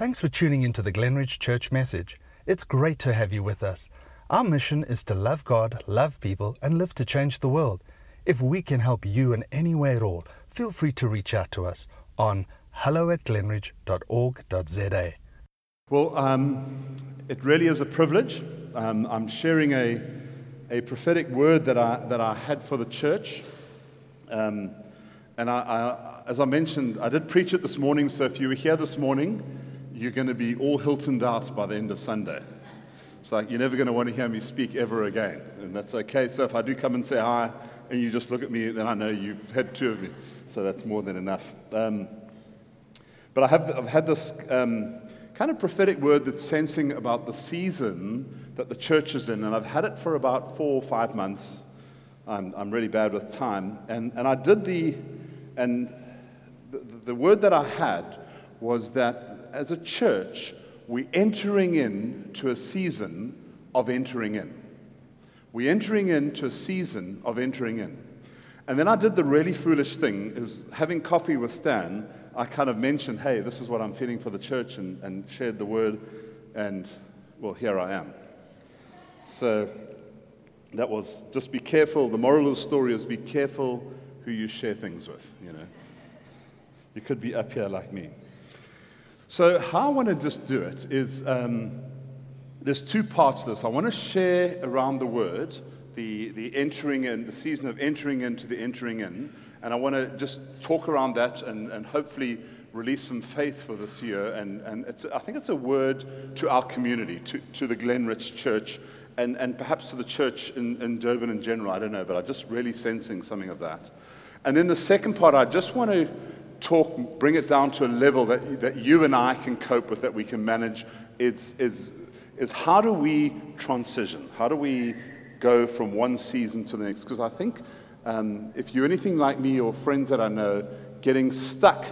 Thanks for tuning into the Glenridge Church message. It's great to have you with us. Our mission is to love God, love people, and live to change the world. If we can help you in any way at all, feel free to reach out to us on hello@glenridge.org.za. Well, it really is a privilege. I'm sharing a prophetic word that I had for the church. And as I mentioned, I did preach it this morning, so if you were here this morning, you're going to be all Hiltoned out by the end of Sunday. It's like, you're never going to want to hear me speak ever again, and that's okay. So if I do come and say hi, and you just look at me, then I know you've had two of me, so that's more than enough. But I've had this kind of prophetic word that's sensing about the season that the church is in, and I've had it for about 4 or 5 months. I'm really bad with time, and the word that I had was that as a church, we're entering into a season of entering in. We're entering into a season of entering in. And then I did the really foolish thing, is having coffee with Stan, I kind of mentioned, hey, this is what I'm feeling for the church, and shared the word, and well, here I am. So that was just be careful. The moral of the story is be careful who you share things with, you know. You could be up here like me. So how I want to just do it is, there's two parts to this. I want to share around the word, the entering in, the season of entering into the entering in, and I want to just talk around that and hopefully release some faith for this year. And I think it's a word to our community, to the Glenridge Church, and perhaps to the church in Durban in general. I don't know, but I'm just really sensing something of that. And then the second part, I just want to talk, bring it down to a level that you and I can cope with, that we can manage. Is how do we transition? How do we go from one season to the next? Because I think if you're anything like me or friends that I know, getting stuck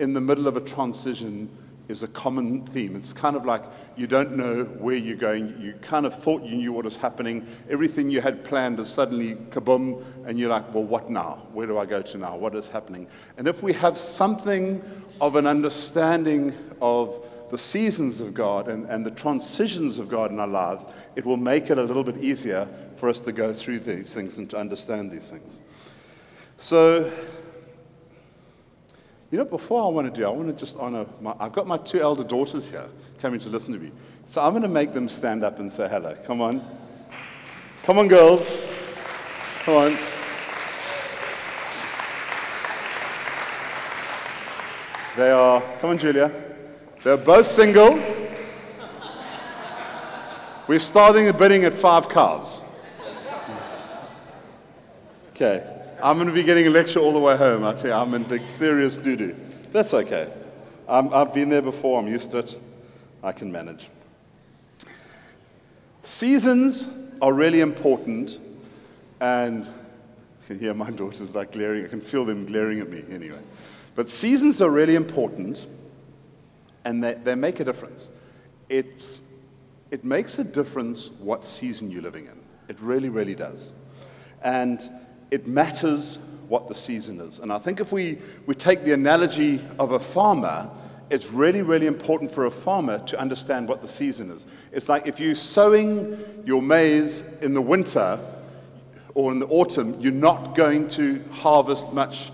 in the middle of a transition is a common theme. It's kind of like you don't know where you're going. You kind of thought you knew what was happening. Everything you had planned is suddenly kaboom, and you're like, well, what now? Where do I go to now? What is happening? And if we have something of an understanding of the seasons of God and the transitions of God in our lives, it will make it a little bit easier for us to go through these things and to understand these things. So, you know, before I want to just honor I've got my two elder daughters here coming to listen to me. So I'm going to make them stand up and say hello. Come on. Come on, girls. Come on. Come on, Julia. They're both single. We're starting the bidding at 5 cows. Okay. I'm going to be getting a lecture all the way home. I tell you, I'm in big serious doo-doo. That's okay. I've been there before. I'm used to it. I can manage. Seasons are really important, and I can hear my daughters like glaring. I can feel them glaring at me anyway. But seasons are really important, and they make a difference. It makes a difference what season you're living in. It really, really does. And it matters what the season is. And I think if we take the analogy of a farmer, it's really, really important for a farmer to understand what the season is. It's like if you're sowing your maize in the winter or in the autumn, you're not going to harvest much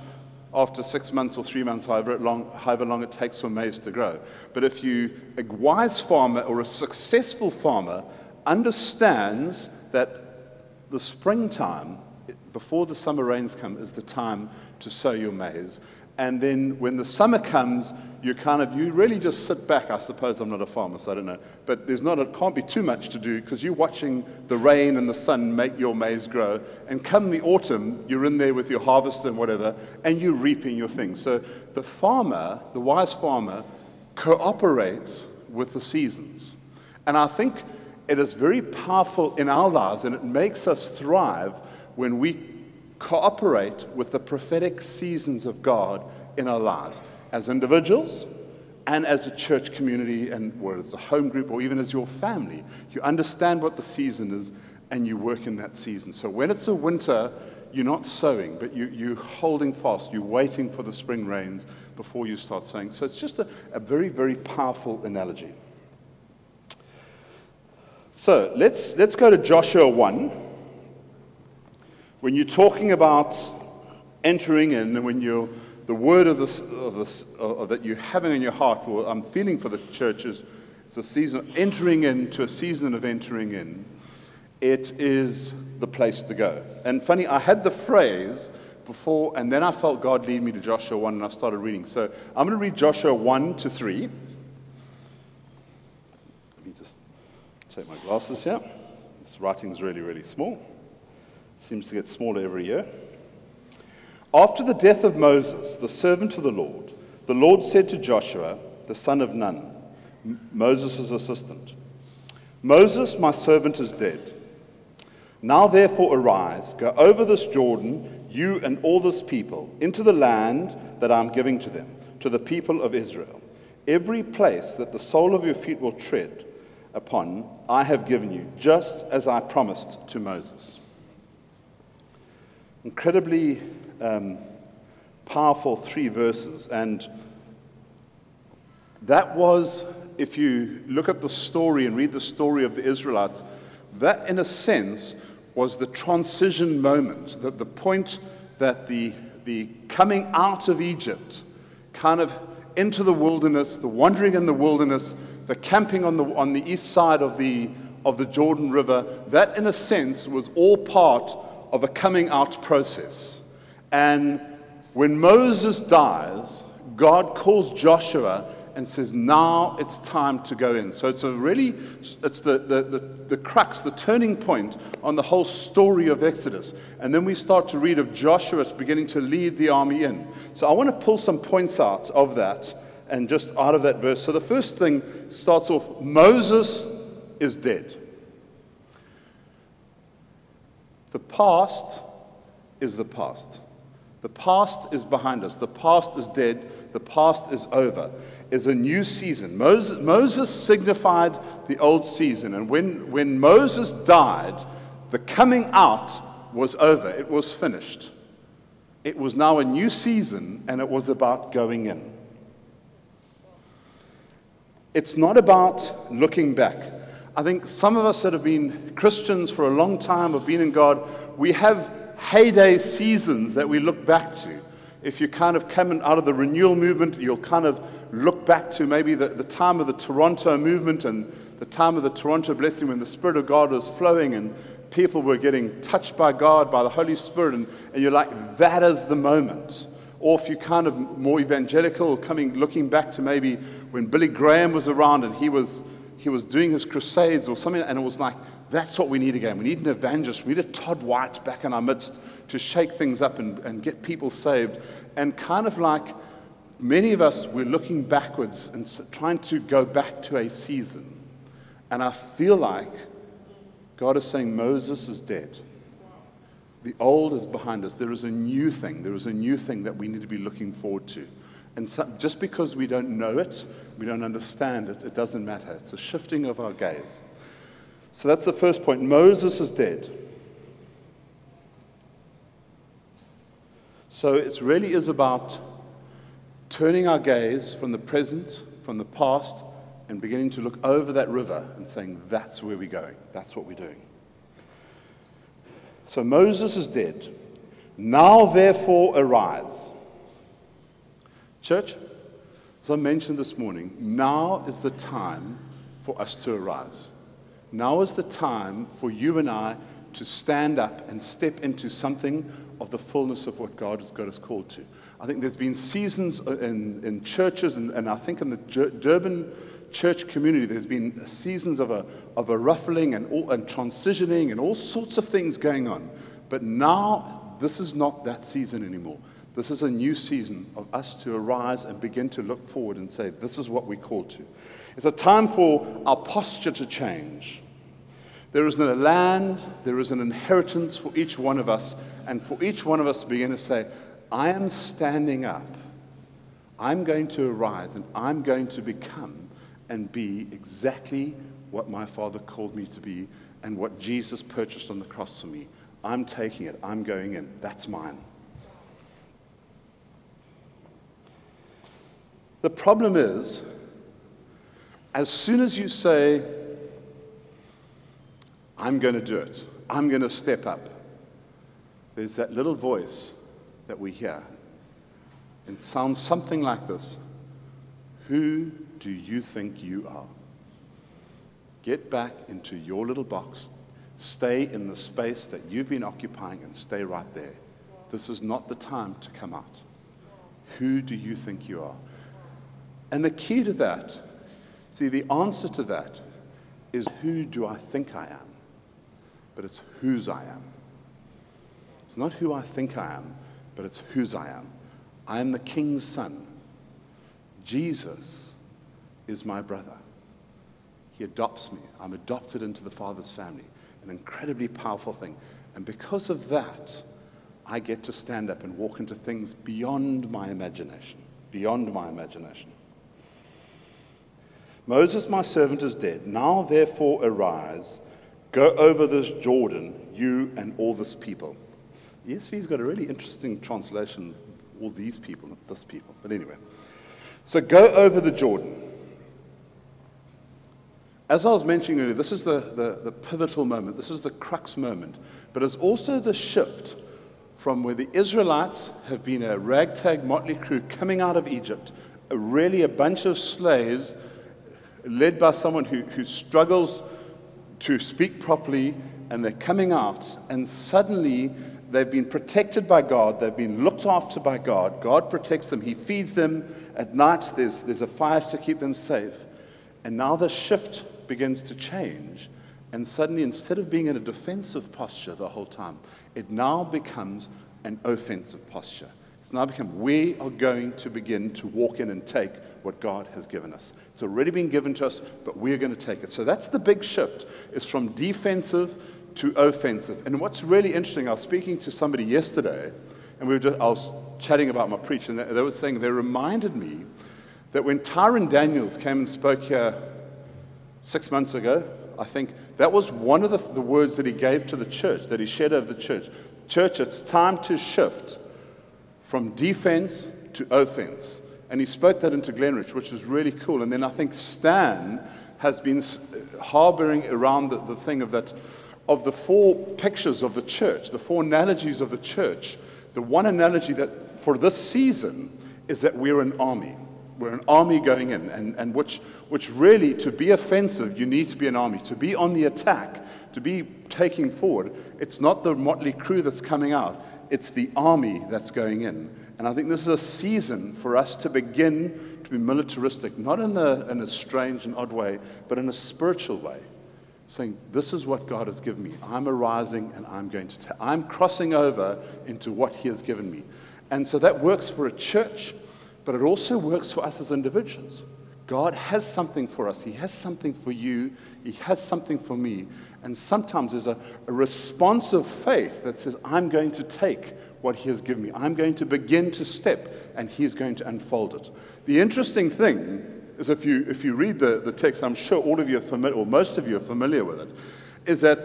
after 6 months or 3 months, however long it takes for maize to grow. But if a wise farmer or a successful farmer understands that the springtime, before the summer rains come, is the time to sow your maize. And then when the summer comes, you really just sit back. I suppose I'm not a farmer, so I don't know. But it can't be too much to do because you're watching the rain and the sun make your maize grow. And come the autumn, you're in there with your harvest and whatever, and you're reaping your things. So the wise farmer, cooperates with the seasons. And I think it is very powerful in our lives, and it makes us thrive when we cooperate with the prophetic seasons of God in our lives, as individuals and as a church community, and whether it's a home group or even as your family, you understand what the season is and you work in that season. So when it's a winter, you're not sowing, but you're holding fast. You're waiting for the spring rains before you start sowing. So it's just a very, very powerful analogy. So let's go to Joshua 1. When you're talking about entering in, and when you're the word of that you're having in your heart, well, I'm feeling for the churches. It's a season of entering into a season of entering in. It is the place to go. And funny, I had the phrase before, and then I felt God lead me to Joshua 1, and I started reading. So I'm going to read Joshua 1-3. Let me just take my glasses here. This writing's really, really small. It seems to get smaller every year. After the death of Moses, the servant of the Lord said to Joshua, the son of Nun, Moses' assistant, Moses, my servant, is dead. Now therefore arise, go over this Jordan, you and all this people, into the land that I am giving to them, to the people of Israel. Every place that the sole of your feet will tread upon, I have given you, just as I promised to Moses. Incredibly powerful three verses, and that was, if you look at the story and read the story of the Israelites, that in a sense was the transition moment, the point that the coming out of Egypt, kind of into the wilderness, the wandering in the wilderness, the camping on the east side of the Jordan River, that in a sense was all part of a coming out process. And when Moses dies, God calls Joshua and says, now it's time to go in. So it's the crux, the turning point on the whole story of Exodus. And then we start to read of Joshua beginning to lead the army in. So I want to pull some points out of that and just out of that verse. So the first thing starts off, Moses is dead. The past is the past. The past is behind us. The past is dead. The past is over. Is a new season. Moses signified the old season, and when Moses died, the coming out was over. It was finished. It was now a new season, and it was about going in. It's not about looking back. I think some of us that have been Christians for a long time, have been in God, we have heyday seasons that we look back to. If you're kind of coming out of the renewal movement, you'll kind of look back to maybe the time of the Toronto movement and the time of the Toronto blessing, when the Spirit of God was flowing and people were getting touched by God, by the Holy Spirit, and you're like, that is the moment. Or if you're kind of more evangelical, looking back to maybe when Billy Graham was around and he was doing his crusades or something, and it was like, that's what we need again. We need an evangelist. We need a Todd White back in our midst to shake things up and get people saved. And kind of like many of us, we're looking backwards and trying to go back to a season. And I feel like God is saying Moses is dead. The old is behind us. There is a new thing. There is a new thing that we need to be looking forward to. And so, just because we don't know it, we don't understand it, it doesn't matter. It's a shifting of our gaze. So that's the first point. Moses is dead. So it really is about turning our gaze from the present, from the past, and beginning to look over that river and saying, that's where we're going. That's what we're doing. So Moses is dead. Now, therefore, arise. Church, as I mentioned this morning, now is the time for us to arise. Now is the time for you and I to stand up and step into something of the fullness of what God has got us called to. I think there's been seasons in churches, and I think in the Durban church community, there's been seasons of a ruffling and transitioning and all sorts of things going on. But now, this is not that season anymore. This is a new season of us to arise and begin to look forward and say, this is what we're called to. It's a time for our posture to change. There is a land, there is an inheritance for each one of us, and for each one of us to begin to say, I am standing up. I'm going to arise, and I'm going to become and be exactly what my Father called me to be and what Jesus purchased on the cross for me. I'm taking it. I'm going in. That's mine. The problem is, as soon as you say, I'm going to do it, I'm going to step up, there's that little voice that we hear. It sounds something like this. Who do you think you are? Get back into your little box. Stay in the space that you've been occupying and stay right there. This is not the time to come out. Who do you think you are? And the key to that, see, the answer to that is who do I think I am? But it's whose I am. It's not who I think I am, but it's whose I am. I am the King's son. Jesus is my brother. He adopts me. I'm adopted into the Father's family. An incredibly powerful thing. And because of that, I get to stand up and walk into things beyond my imagination. Beyond my imagination. Moses, my servant, is dead. Now, therefore, arise, go over this Jordan, you and all this people. The ESV's got a really interesting translation of all these people, not this people. But anyway. So go over the Jordan. As I was mentioning earlier, this is the pivotal moment. This is the crux moment. But it's also the shift from where the Israelites have been a ragtag motley crew coming out of Egypt, really a bunch of slaves led by someone who struggles to speak properly, and they're coming out, and suddenly they've been protected by God. They've been looked after by God. God protects them. He feeds them. At night, there's a fire to keep them safe. And now the shift begins to change. And suddenly, instead of being in a defensive posture the whole time, it now becomes an offensive posture. It's now become, we are going to begin to walk in and take what God has given us. It's already been given to us, but we're going to take it. So that's the big shift. It's from defensive to offensive. And what's really interesting, I was speaking to somebody yesterday, and I was chatting about my preach, and they were saying, they reminded me that when Tyron Daniels came and spoke here 6 months ago, I think, that was one of the words that he gave to the church, that he shared over the church. Church, it's time to shift from defense to offense. And he spoke that into Glenridge, which was really cool. And then I think Stan has been harboring around the thing of that, of the four pictures of the church, the four analogies of the church, the one analogy that for this season is that we're an army. We're an army going in, and which really, to be offensive, you need to be an army. To be on the attack, to be taking forward, it's not the motley crew that's coming out, it's the army that's going in. And I think this is a season for us to begin to be militaristic, not in a strange and odd way, but in a spiritual way. Saying, this is what God has given me. I'm arising and I'm going to I'm crossing over into what He has given me. And so that works for a church, but it also works for us as individuals. God has something for us. He has something for you. He has something for me. And sometimes there's a responsive faith that says, I'm going to take what He has given me. I'm going to begin to step, and He is going to unfold it. The interesting thing is, if you read the text, I'm sure all of you are familiar, or most of you are familiar with it, is that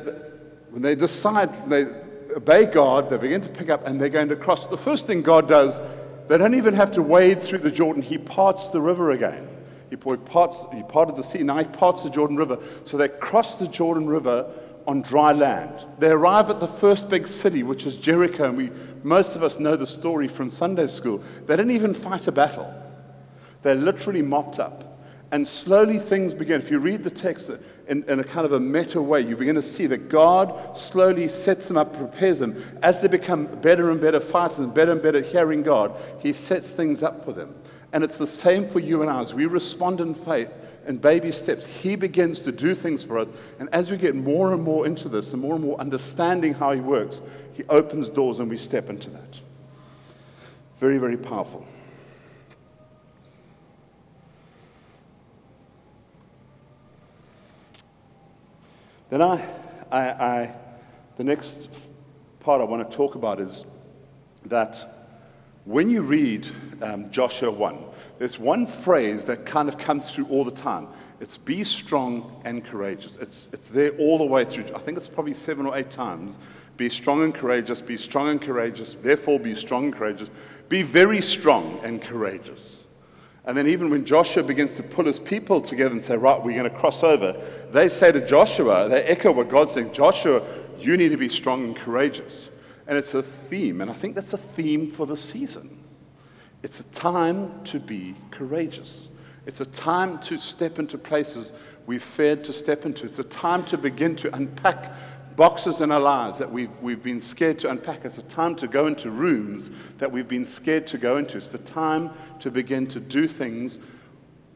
when they decide, they obey God, they begin to pick up, and they're going to cross. The first thing God does, they don't even have to wade through the Jordan. He parts the river again. He parted the sea, now He parts the Jordan River. So they cross the Jordan River on dry land. They arrive at the first big city, which is Jericho, and most of us know the story from Sunday school. They didn't even fight a battle. They're literally mopped up. And slowly things begin. If you read the text in a kind of a meta way, you begin to see that God slowly sets them up, prepares them. As they become better and better fighters and better hearing God, He sets things up for them. And it's the same for you and I. As we respond in faith in baby steps, He begins to do things for us. And as we get more and more into this and more understanding how He works, He opens doors and we step into that. Very, very powerful. Then the next part I want to talk about is that when you read Joshua 1, there's one phrase that kind of comes through all the time. It's be strong and courageous. It's there all the way through. I think it's probably 7 or 8 times Be strong and courageous. Be strong and courageous. Therefore, be strong and courageous. Be very strong and courageous. And then even when Joshua begins to pull his people together and say, right, we're going to cross over, they say to Joshua, they echo what God's saying, Joshua, you need to be strong and courageous. And it's a theme, and I think that's a theme for the season. It's a time to be courageous. It's a time to step into places we've feared to step into. It's a time to begin to unpack boxes in our lives that we've been scared to unpack. It's a time to go into rooms that we've been scared to go into. It's the time to begin to do things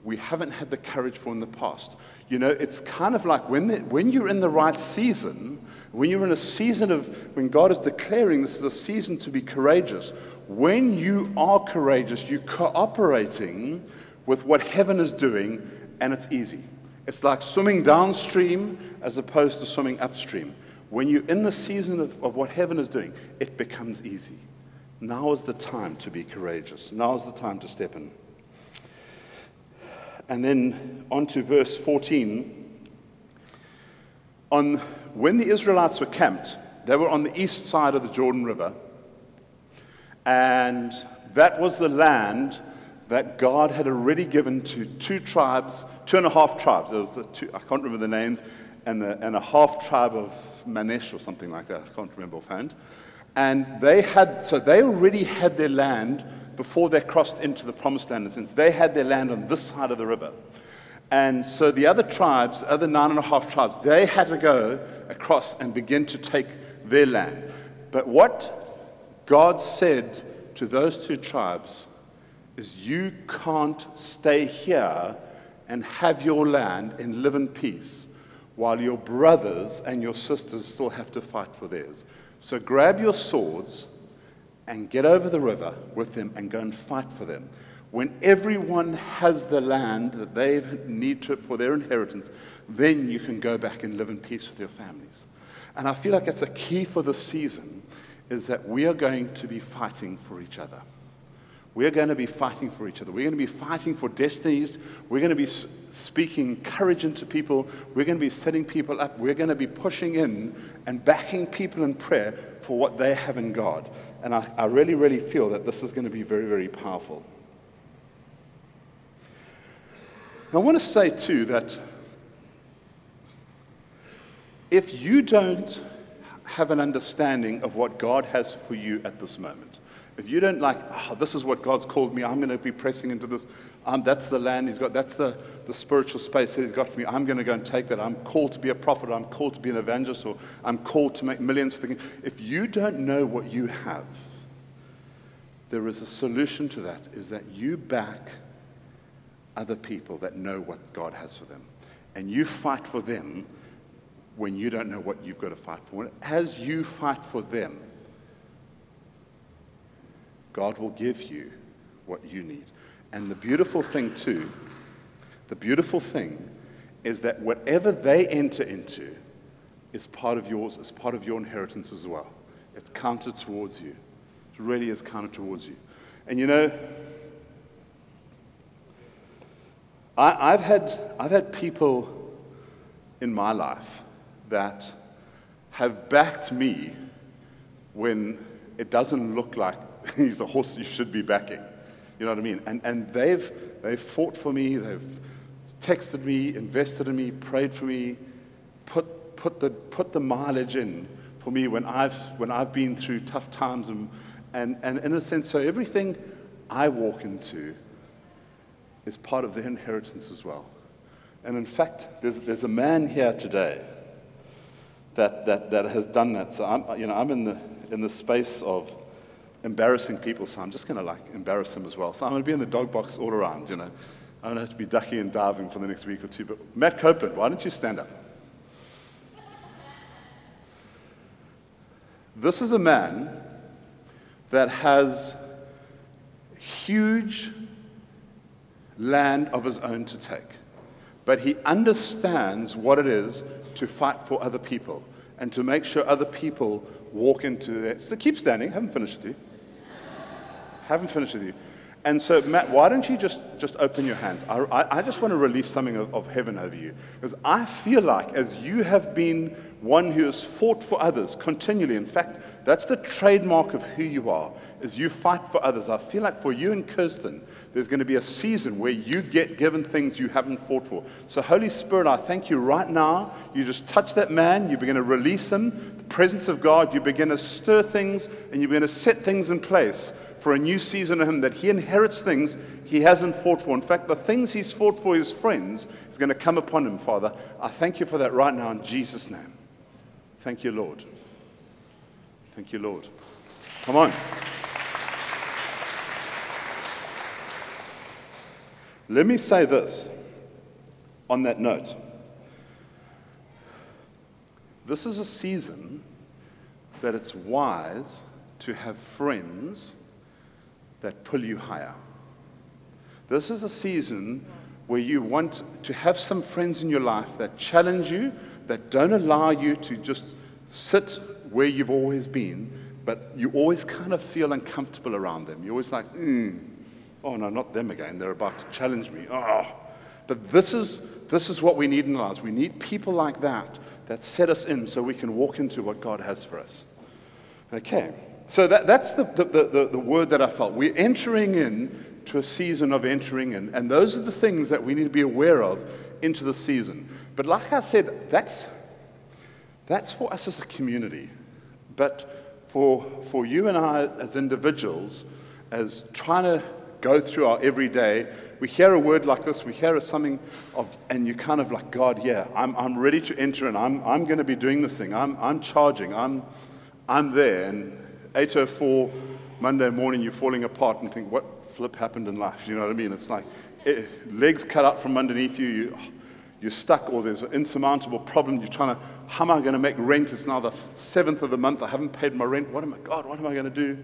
we haven't had the courage for in the past. You know, it's kind of like when you're in the right season, when you're in a season of, when God is declaring this is a season to be courageous, when you are courageous, you're cooperating with what heaven is doing, and it's easy. It's like swimming downstream as opposed to swimming upstream. When you're in the season of what heaven is doing, it becomes easy. Now is the time to be courageous. Now is the time to step in. And then on to verse 14. When the Israelites were camped, they were on the east side of the Jordan River, and that was the land that God had already given to two and a half tribes. There was the two, I can't remember the names, and a half tribe of Manesh or something like that. I can't remember offhand. And they already had their land before they crossed into the Promised Land. Since they had their land on this side of the river, and so the other tribes, other 9.5 tribes, they had to go across and begin to take their land. But what God said to those two tribes is, you can't stay here and have your land and live in peace while your brothers and your sisters still have to fight for theirs. So grab your swords and get over the river with them and go and fight for them. When everyone has the land that they need for their inheritance, then you can go back and live in peace with your families. And I feel like that's a key for this season, is that we are going to be fighting for each other. We're going to be fighting for each other. We're going to be fighting for destinies. We're going to be speaking courage into people. We're going to be setting people up. We're going to be pushing in and backing people in prayer for what they have in God. And I really, really feel that this is going to be very, very powerful. I want to say, too, that if you don't have an understanding of what God has for you at this moment, if you don't like, oh, this is what God's called me, I'm going to be pressing into this, that's the land he's got, that's the spiritual space that he's got for me, I'm going to go and take that, I'm called to be a prophet, or I'm called to be an evangelist, or I'm called to make millions for the kingdom. If you don't know what you have, there is a solution to that, is that you back other people that know what God has for them. And you fight for them when you don't know what you've got to fight for. As you fight for them, God will give you what you need. And the beautiful thing too, is that whatever they enter into is part of yours, is part of your inheritance as well. It's counted towards you. It really is counted towards you. And you know, I've had people in my life that have backed me when it doesn't look like he's a horse you should be backing. You know what I mean? And they've fought for me, they've texted me, invested in me, prayed for me, put the mileage in for me when I've been through tough times, and in a sense, so everything I walk into is part of their inheritance as well. And in fact, there's a man here today that has done that. So I'm in the space of embarrassing people, so I'm just going to embarrass them as well. So I'm going to be in the dog box all around, you know. I'm going to have to be ducking and diving for the next week or two. But Matt Copeland, why don't you stand up? This is a man that has huge land of his own to take. But he understands what it is to fight for other people and to make sure other people walk into that. So keep standing. Haven't finished with you. And so, Matt, why don't you just open your hands? I just want to release something of heaven over you. Because I feel like as you have been one who has fought for others continually, in fact, that's the trademark of who you are, is you fight for others. I feel like for you and Kirsten, there's going to be a season where you get given things you haven't fought for. So, Holy Spirit, I thank you right now. You just touch that man. You begin to release him. The presence of God, you begin to stir things, and you begin to set things in place for a new season of him, that he inherits things he hasn't fought for. In fact, the things he's fought for his friends is going to come upon him, Father. I thank you for that right now in Jesus' name. Thank you, Lord. Thank you, Lord. Come on. Let me say this on that note. This is a season that it's wise to have friends that pull you higher. This is a season where you want to have some friends in your life that challenge you, that don't allow you to just sit where you've always been, but you always kind of feel uncomfortable around them. You're always like, oh no, not them again. They're about to challenge me. Oh. But this is what we need in our lives. We need people like that set us in so we can walk into what God has for us. Okay. So that's the word that I felt. We're entering in to a season of entering in. And those are the things that we need to be aware of into the season. But like I said, that's for us as a community. But for you and I as individuals, as trying to go through our everyday, we hear a word like this, we hear something of, and you kind of like, God, yeah, I'm ready to enter in. I'm going to be doing this thing. I'm charging. I'm there. And 8:04 Monday morning, you're falling apart and think, what flip happened in life? You know what I mean? It's like legs cut out from underneath you. You're stuck, or there's an insurmountable problem. You're trying to, how am I going to make rent? It's now the 7th of the month. I haven't paid my rent. What am I going to do?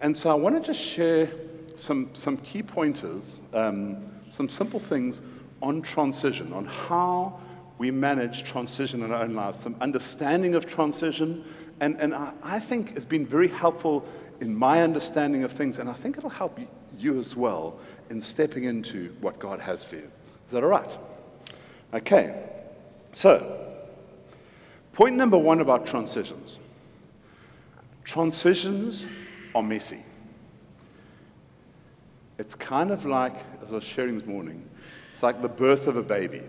And so I want to just share some key pointers, some simple things on transition, on how we manage transition in our own lives, some understanding of transition. And I think it's been very helpful in my understanding of things, and I think it'll help you as well in stepping into what God has for you. Is that all right? Okay. So, point number one about transitions. Transitions are messy. It's kind of like, as I was sharing this morning, it's like the birth of a baby.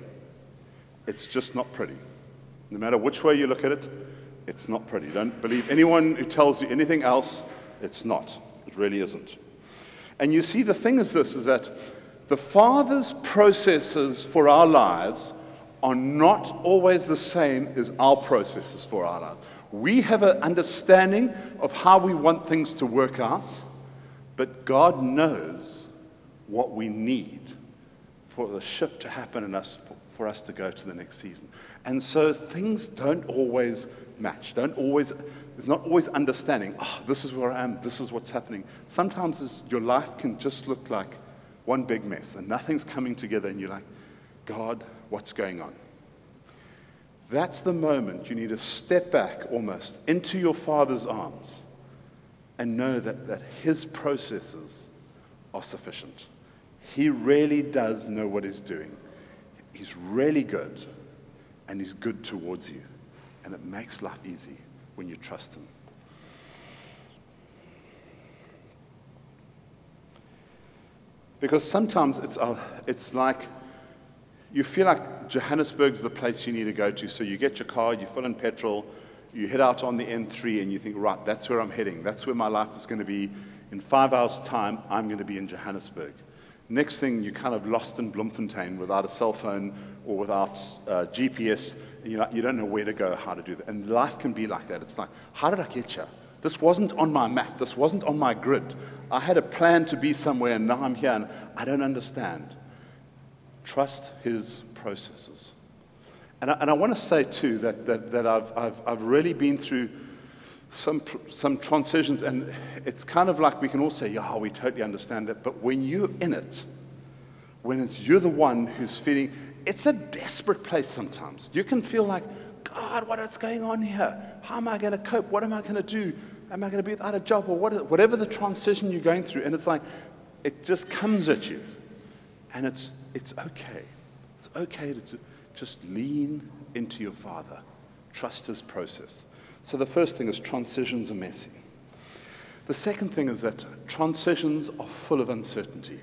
It's just not pretty. No matter which way you look at it, it's not pretty. Don't believe anyone who tells you anything else. It's not. It really isn't. And you see, the thing is this, is that the Father's processes for our lives are not always the same as our processes for our lives. We have an understanding of how we want things to work out, but God knows what we need for the shift to happen in us, for us to go to the next season. And so things don't always match. It's not always understanding, this is where I am, this is what's happening. Sometimes your life can just look like one big mess and nothing's coming together, and you're like, God, what's going on? That's the moment you need to step back almost into your Father's arms and know that his processes are sufficient. He really does know what he's doing. He's really good, and he's good towards you. And it makes life easy when you trust him. Because sometimes it's like you feel like Johannesburg's the place you need to go to. So you get your car, you fill in petrol, you head out on the N3, and you think, right, that's where I'm heading. That's where my life is going to be. In 5 hours' time, I'm going to be in Johannesburg. Next thing, you're kind of lost in Bloemfontein without a cell phone or without GPS. You don't know where to go, how to do that. And life can be like that. It's like, how did I get here? This wasn't on my map. This wasn't on my grid. I had a plan to be somewhere, and now I'm here, and I don't understand. Trust his processes. And I want to say, too, that I've really been through some transitions, and it's kind of like we can all say, yeah, we totally understand that, but when you're in it, when it's you're the one who's feeling, it's a desperate place sometimes. You can feel like, God, what is going on here? How am I going to cope? What am I going to do? am I going to be without a job? Or whatever the transition you're going through. And it's like, it just comes at you. And it's okay. It's okay to just lean into your Father. Trust His process. So the first thing is transitions are messy. The second thing is that transitions are full of uncertainty.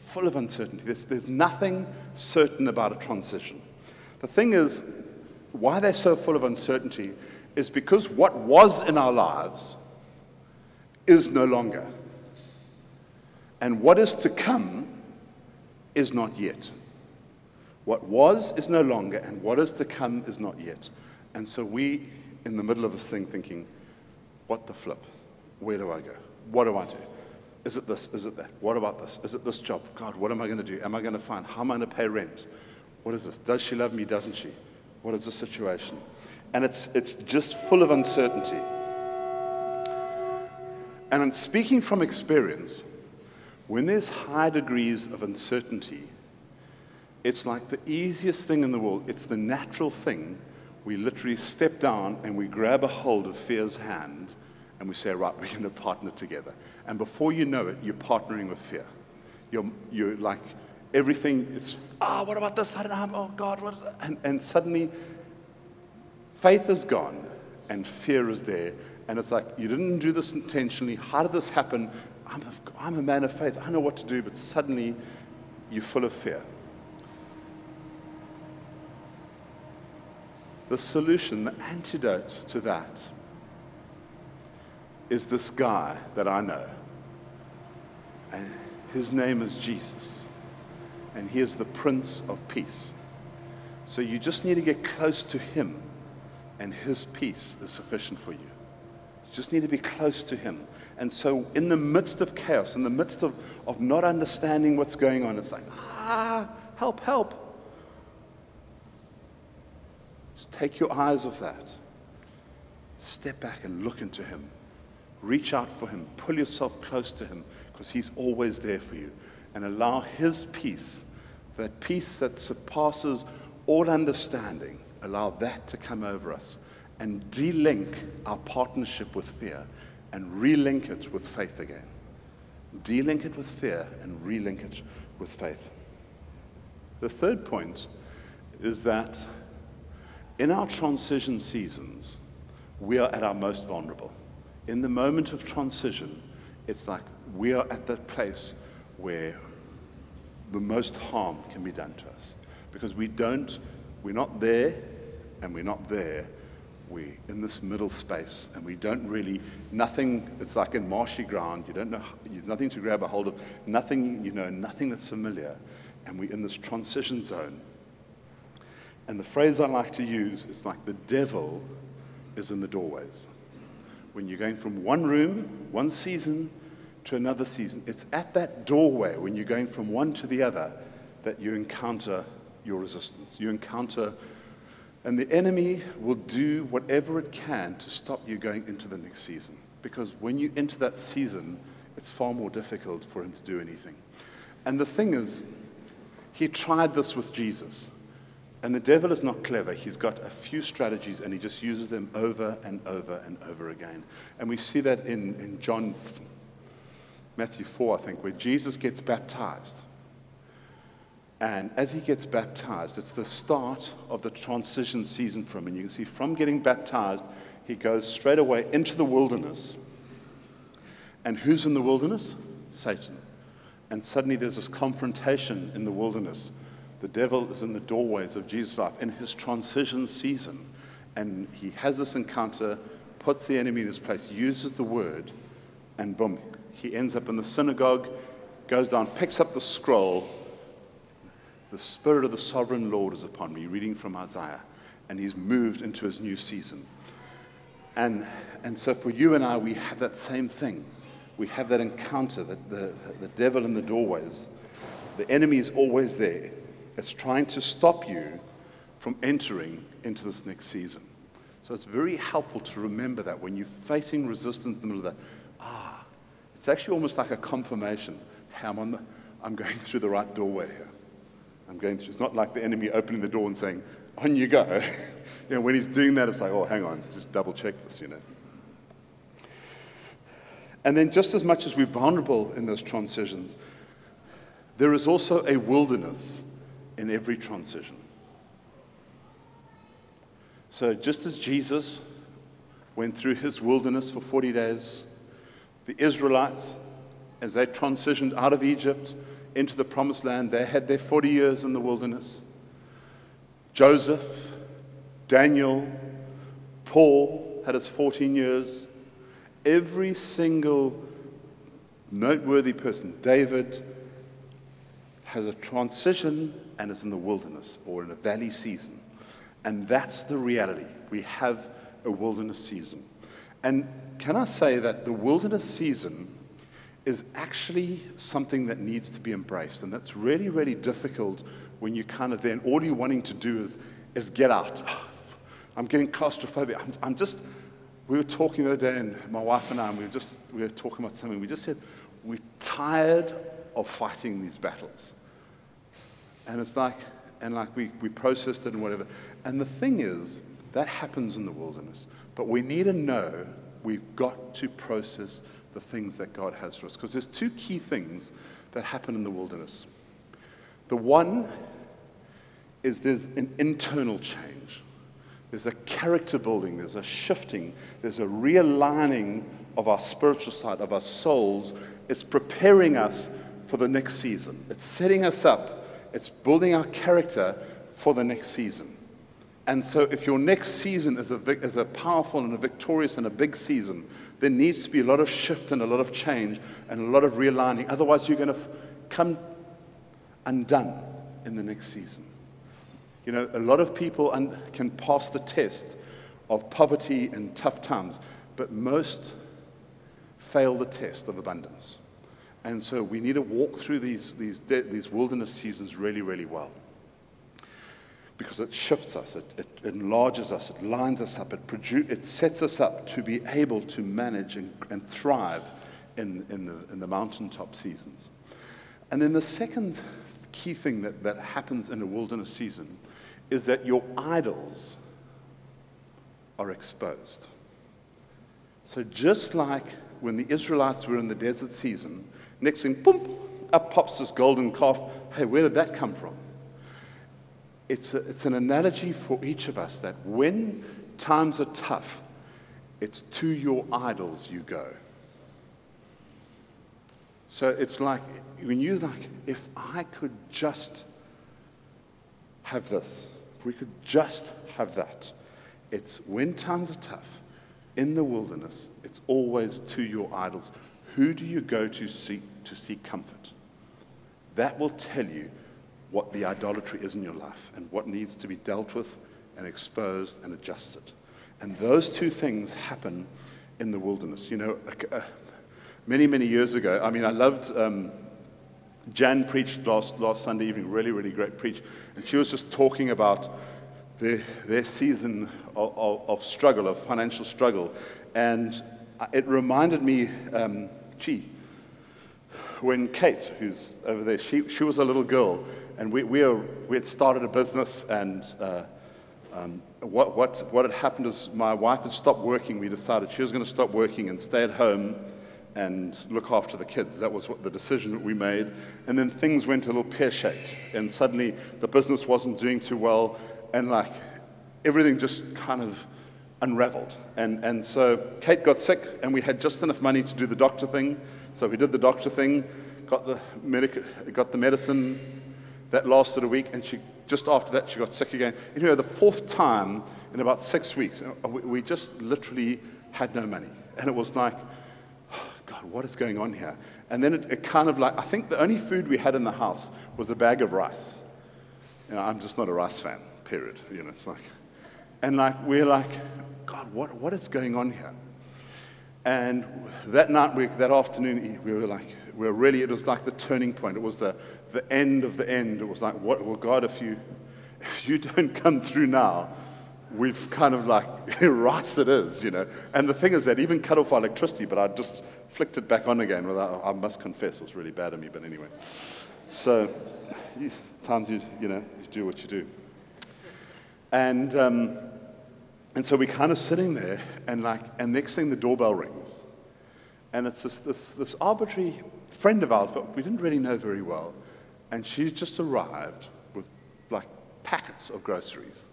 Full of uncertainty. There's nothing certain about a transition. The thing is, why they're so full of uncertainty is because what was in our lives is no longer. And what is to come is not yet. What was is no longer, and what is to come is not yet. And so we, in the middle of this thing, thinking, what the flip? Where do I go? What do I do? Is it this? Is it that? What about this? Is it this job? God, what am I going to do? Am I going to find? How am I going to pay rent? What is this? Does she love me? Doesn't she? What is the situation? And it's just full of uncertainty. And I'm speaking from experience. When there's high degrees of uncertainty, it's like the easiest thing in the world. It's the natural thing. We literally step down and we grab a hold of fear's hand and we say, right, we're going to partner together. And before you know it, you're partnering with fear. You're like, everything is, what about this? I don't know. Oh, God. What? And suddenly, faith is gone and fear is there. And it's like, you didn't do this intentionally. How did this happen? I'm a man of faith. I know what to do. But suddenly, you're full of fear. The solution, the antidote to that is this guy that I know. And his name is Jesus. And He is the Prince of Peace. So you just need to get close to Him, and His peace is sufficient for you. You just need to be close to Him. And so in the midst of chaos, in the midst of not understanding what's going on, it's like, help, help. Take your eyes off that. Step back and look into Him. Reach out for Him. Pull yourself close to Him, because He's always there for you. And allow His peace that surpasses all understanding, allow that to come over us and de-link our partnership with fear and relink it with faith again. De-link it with fear and relink it with faith. The third point is that in our transition seasons, we are at our most vulnerable. In the moment of transition, it's like we are at that place where the most harm can be done to us. Because we're not there, and we're not there. We're in this middle space, and we don't really, nothing, it's like in marshy ground, you don't know, nothing to grab a hold of, nothing, nothing that's familiar, and we're in this transition zone. And the phrase I like to use is like the devil is in the doorways. When you're going from one room, one season, to another season, it's at that doorway when you're going from one to the other that you encounter your resistance. And the enemy will do whatever it can to stop you going into the next season. Because when you enter that season, it's far more difficult for him to do anything. And the thing is, he tried this with Jesus. And the devil is not clever. He's got a few strategies, and he just uses them over and over and over again. And we see that in Matthew 4, I think, where Jesus gets baptized. And as he gets baptized, it's the start of the transition season for him. And you can see from getting baptized, he goes straight away into the wilderness. And who's in the wilderness? Satan. And suddenly there's this confrontation in the wilderness. The devil is in the doorways of Jesus' life in his transition season. And he has this encounter, puts the enemy in his place, uses the word, and boom. He ends up in the synagogue, goes down, picks up the scroll. The Spirit of the Sovereign Lord is upon me, reading from Isaiah. And he's moved into his new season. And so for you and I, we have that same thing. We have that encounter, that the devil in the doorways. The enemy is always there. It's trying to stop you from entering into this next season. So it's very helpful to remember that when you're facing resistance in the middle of that, it's actually almost like a confirmation. Hey, I'm going through the right doorway here. It's not like the enemy opening the door and saying, on you go. When he's doing that, it's like, hang on, just double check this. And then just as much as we're vulnerable in those transitions, there is also a wilderness in every transition. So just as Jesus went through his wilderness for 40 days, the Israelites, as they transitioned out of Egypt into the Promised Land, they had their 40 years in the wilderness. Joseph, Daniel, Paul had his 14 years. Every single noteworthy person, David, has a transition and is in the wilderness or in a valley season. And that's the reality. We have a wilderness season. And can I say that the wilderness season is actually something that needs to be embraced. And that's really, really difficult when you're kind of there. And all you're wanting to do is get out. I'm getting claustrophobic. I'm just... We were talking the other day, and my wife and I, and we were talking about something. We just said, we're tired of fighting these battles. And it's like, we processed it and whatever. And the thing is, that happens in the wilderness. But we need to know we've got to process the things that God has for us. Because there's two key things that happen in the wilderness. The one is there's an internal change. There's a character building, there's a shifting, there's a realigning of our spiritual side, of our souls. It's preparing us for the next season. It's setting us up. It's building our character for the next season. And so if your next season is a powerful and a victorious and a big season, there needs to be a lot of shift and a lot of change and a lot of realigning. Otherwise, you're going to come undone in the next season. You know, a lot of people can pass the test of poverty and tough times, but most fail the test of abundance. And so we need to walk through these wilderness seasons really, really well. Because it shifts us, it enlarges us, it lines us up, it sets us up to be able to manage and thrive in the mountaintop seasons. And then the second key thing that happens in a wilderness season is that your idols are exposed. So just like when the Israelites were in the desert season, next thing, boom, up pops this golden calf. Hey, where did that come from? It's an analogy for each of us that when times are tough, it's to your idols you go. So it's like, when you're like, if I could just have this, if we could just have that, it's when times are tough, in the wilderness, it's always to your idols. Who do you go to seek comfort? That will tell you what the idolatry is in your life and what needs to be dealt with and exposed and adjusted. And those two things happen in the wilderness. You know, many, many years ago, I mean, I loved... Jan preached last Sunday evening, really, really great preach. And she was just talking about their season of struggle, of financial struggle. And it reminded me, when Kate, who's over there, she was a little girl. And we had started a business, and what had happened is my wife had stopped working. We decided she was going to stop working and stay at home and look after the kids. That was the decision that we made. And then things went a little pear-shaped, and suddenly the business wasn't doing too well, and like everything just kind of unraveled. And so Kate got sick, and we had just enough money to do the doctor thing. So we did the doctor thing, got the medicine. That lasted a week, and she just after that she got sick again. You know, the fourth time in about 6 weeks, we just literally had no money, and it was like, God, what is going on here? And then it kind of like, I think the only food we had in the house was a bag of rice. You know, I'm just not a rice fan, period. You know, it's like, and like, we're like, God, what is going on here? And that night, that afternoon, we were like, it was like the turning point. It was the end of the end. It was like, what? Well, God, if you don't come through now, we've kind of like, rice it is, you know. And the thing is that even cut off our electricity, but I just flicked it back on again. Without, I must confess, it was really bad of me, but anyway. So, times you do what you do. And so we're kind of sitting there, and next thing the doorbell rings. And it's this arbitrary friend of ours, but we didn't really know very well. And she's just arrived with like packets of groceries,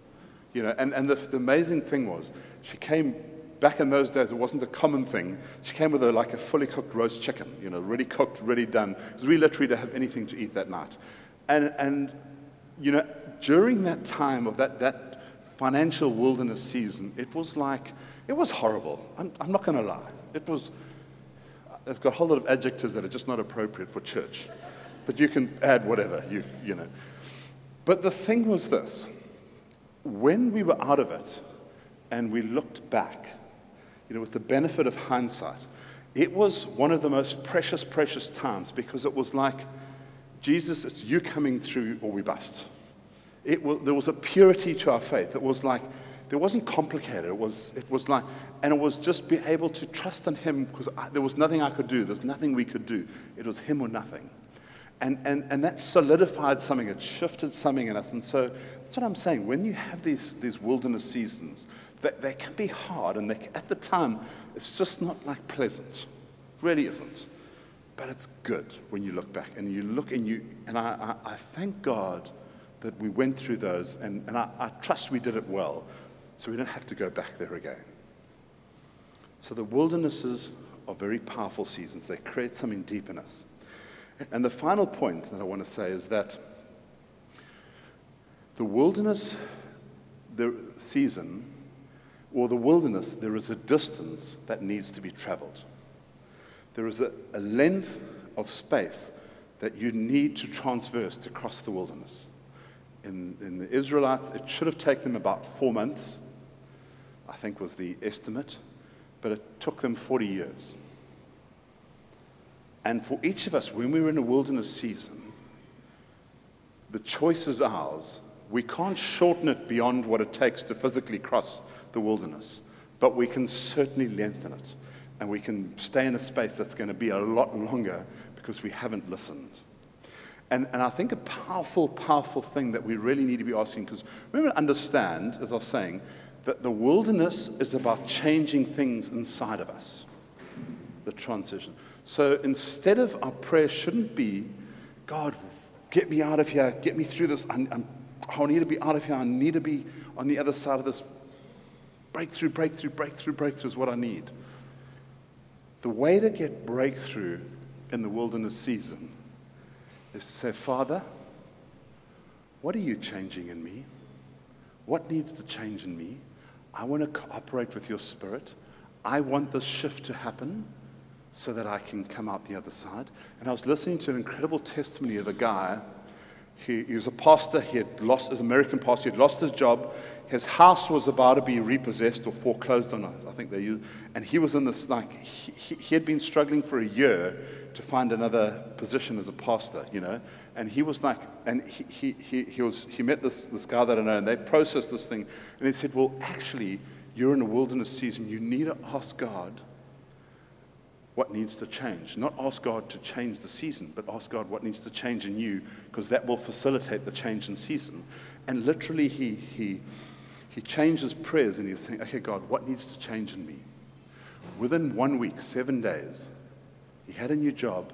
you know. And the amazing thing was, she came back in those days. It wasn't a common thing. She came with like a fully cooked roast chicken, you know, really cooked, really done. Because we literally didn't have anything to eat that night. And you know, during that time of that financial wilderness season, it was horrible. I'm not going to lie. It's got a whole lot of adjectives that are just not appropriate for church. But you can add whatever, you know. But the thing was this. When we were out of it and we looked back, you know, with the benefit of hindsight, it was one of the most precious, precious times, because it was like, Jesus, it's you coming through or we bust. There was a purity to our faith. It was like, it wasn't complicated. It was like, and it was just be able to trust in him, because there was nothing I could do. There's nothing we could do. It was him or nothing. And that solidified something. It shifted something in us. And so that's what I'm saying. When you have these wilderness seasons, they can be hard. And at the time, it's just not like pleasant. It really isn't. But it's good when you look back and you look and you, and I thank God that we went through those, and I trust we did it well. So we don't have to go back there again. So the wildernesses are very powerful seasons. They create something deep in us. And the final point that I want to say is that the wilderness season, or the wilderness, there is a distance that needs to be traveled. There is a length of space that you need to transverse to cross the wilderness. In the Israelites, it should have taken them about 4 months, I think was the estimate, but it took them 40 years. And for each of us, when we were in a wilderness season, the choice is ours. We can't shorten it beyond what it takes to physically cross the wilderness, but we can certainly lengthen it. And we can stay in a space that's going to be a lot longer because we haven't listened. And I think a powerful, powerful thing that we really need to be asking, because we need to understand, as I was saying, that the wilderness is about changing things inside of us, the transition. So instead of our prayer shouldn't be, God, get me out of here, get me through this, I need to be out of here, I need to be on the other side of this, breakthrough is what I need. The way to get breakthrough in the wilderness season is to say, Father, what are you changing in me? What needs to change in me? I want to cooperate with your spirit. I want this shift to happen so that I can come out the other side. And I was listening to an incredible testimony of a guy. He was a pastor. He had lost his job. His house was about to be repossessed or foreclosed on, I think they used. And he was in this, like, he had been struggling for a year to find another position as a pastor, you know. And he was like, and he met this guy that I know, and they processed this thing. And he said, well, actually, you're in a wilderness season. You need to ask God what needs to change. Not ask God to change the season, but ask God what needs to change in you, because that will facilitate the change in season. And literally, he changes prayers, and he was saying, okay, God, what needs to change in me? Within 1 week, 7 days, he had a new job,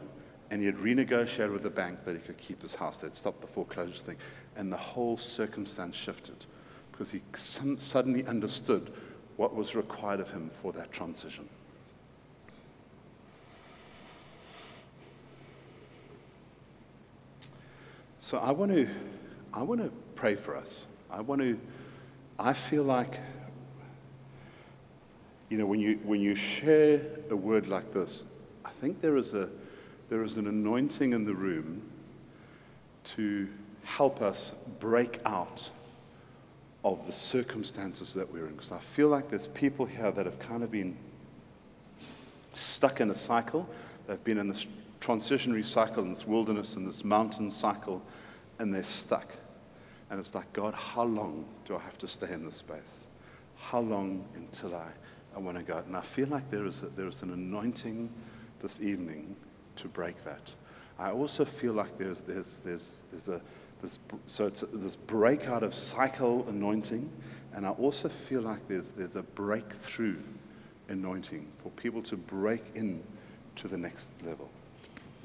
and he had renegotiated with the bank that he could keep his house. They'd stopped the foreclosure thing, and the whole circumstance shifted, because he suddenly understood what was required of him for that transition. So I want to pray for us. I feel like, you know, when you share a word like this, I think there is an anointing in the room to help us break out of the circumstances that we're in. Because I feel like there's people here that have kind of been stuck in a cycle. They've been in this transitionary cycle, in this wilderness, in this mountain cycle, and they're stuck. And it's like, God, how long do I have to stay in this space? How long until I want to go out? And I feel like there is an anointing this evening to break that. I also feel like there's this breakout of cycle anointing, and I also feel like there's a breakthrough anointing for people to break in to the next level.